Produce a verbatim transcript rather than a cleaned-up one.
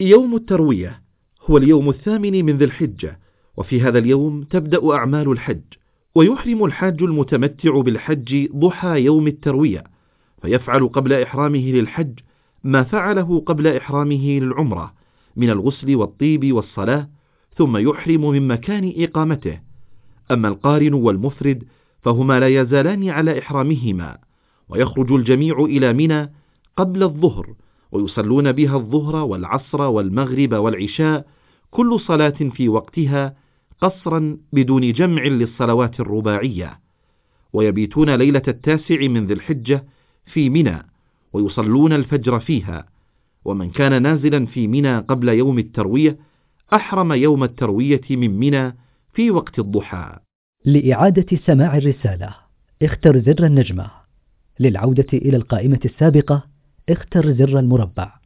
يوم التروية هو اليوم الثامن من ذي الحجة، وفي هذا اليوم تبدأ أعمال الحج، ويحرم الحاج المتمتع بالحج ضحى يوم التروية، فيفعل قبل إحرامه للحج ما فعله قبل إحرامه للعمرة من الغسل والطيب والصلاة، ثم يحرم من مكان إقامته. أما القارن والمفرد فهما لا يزالان على إحرامهما، ويخرج الجميع إلى منى قبل الظهر، ويصلون بها الظهر والعصر والمغرب والعشاء، كل صلاة في وقتها قصرا بدون جمع للصلوات الرباعية، ويبيتون ليلة التاسع من ذي الحجة في منى ويصلون الفجر فيها. ومن كان نازلا في منى قبل يوم التروية أحرم يوم التروية من منى في وقت الضحى. لإعادة سماع الرسالة اختر زر النجمة، للعودة إلى القائمة السابقة اختر زر المربع.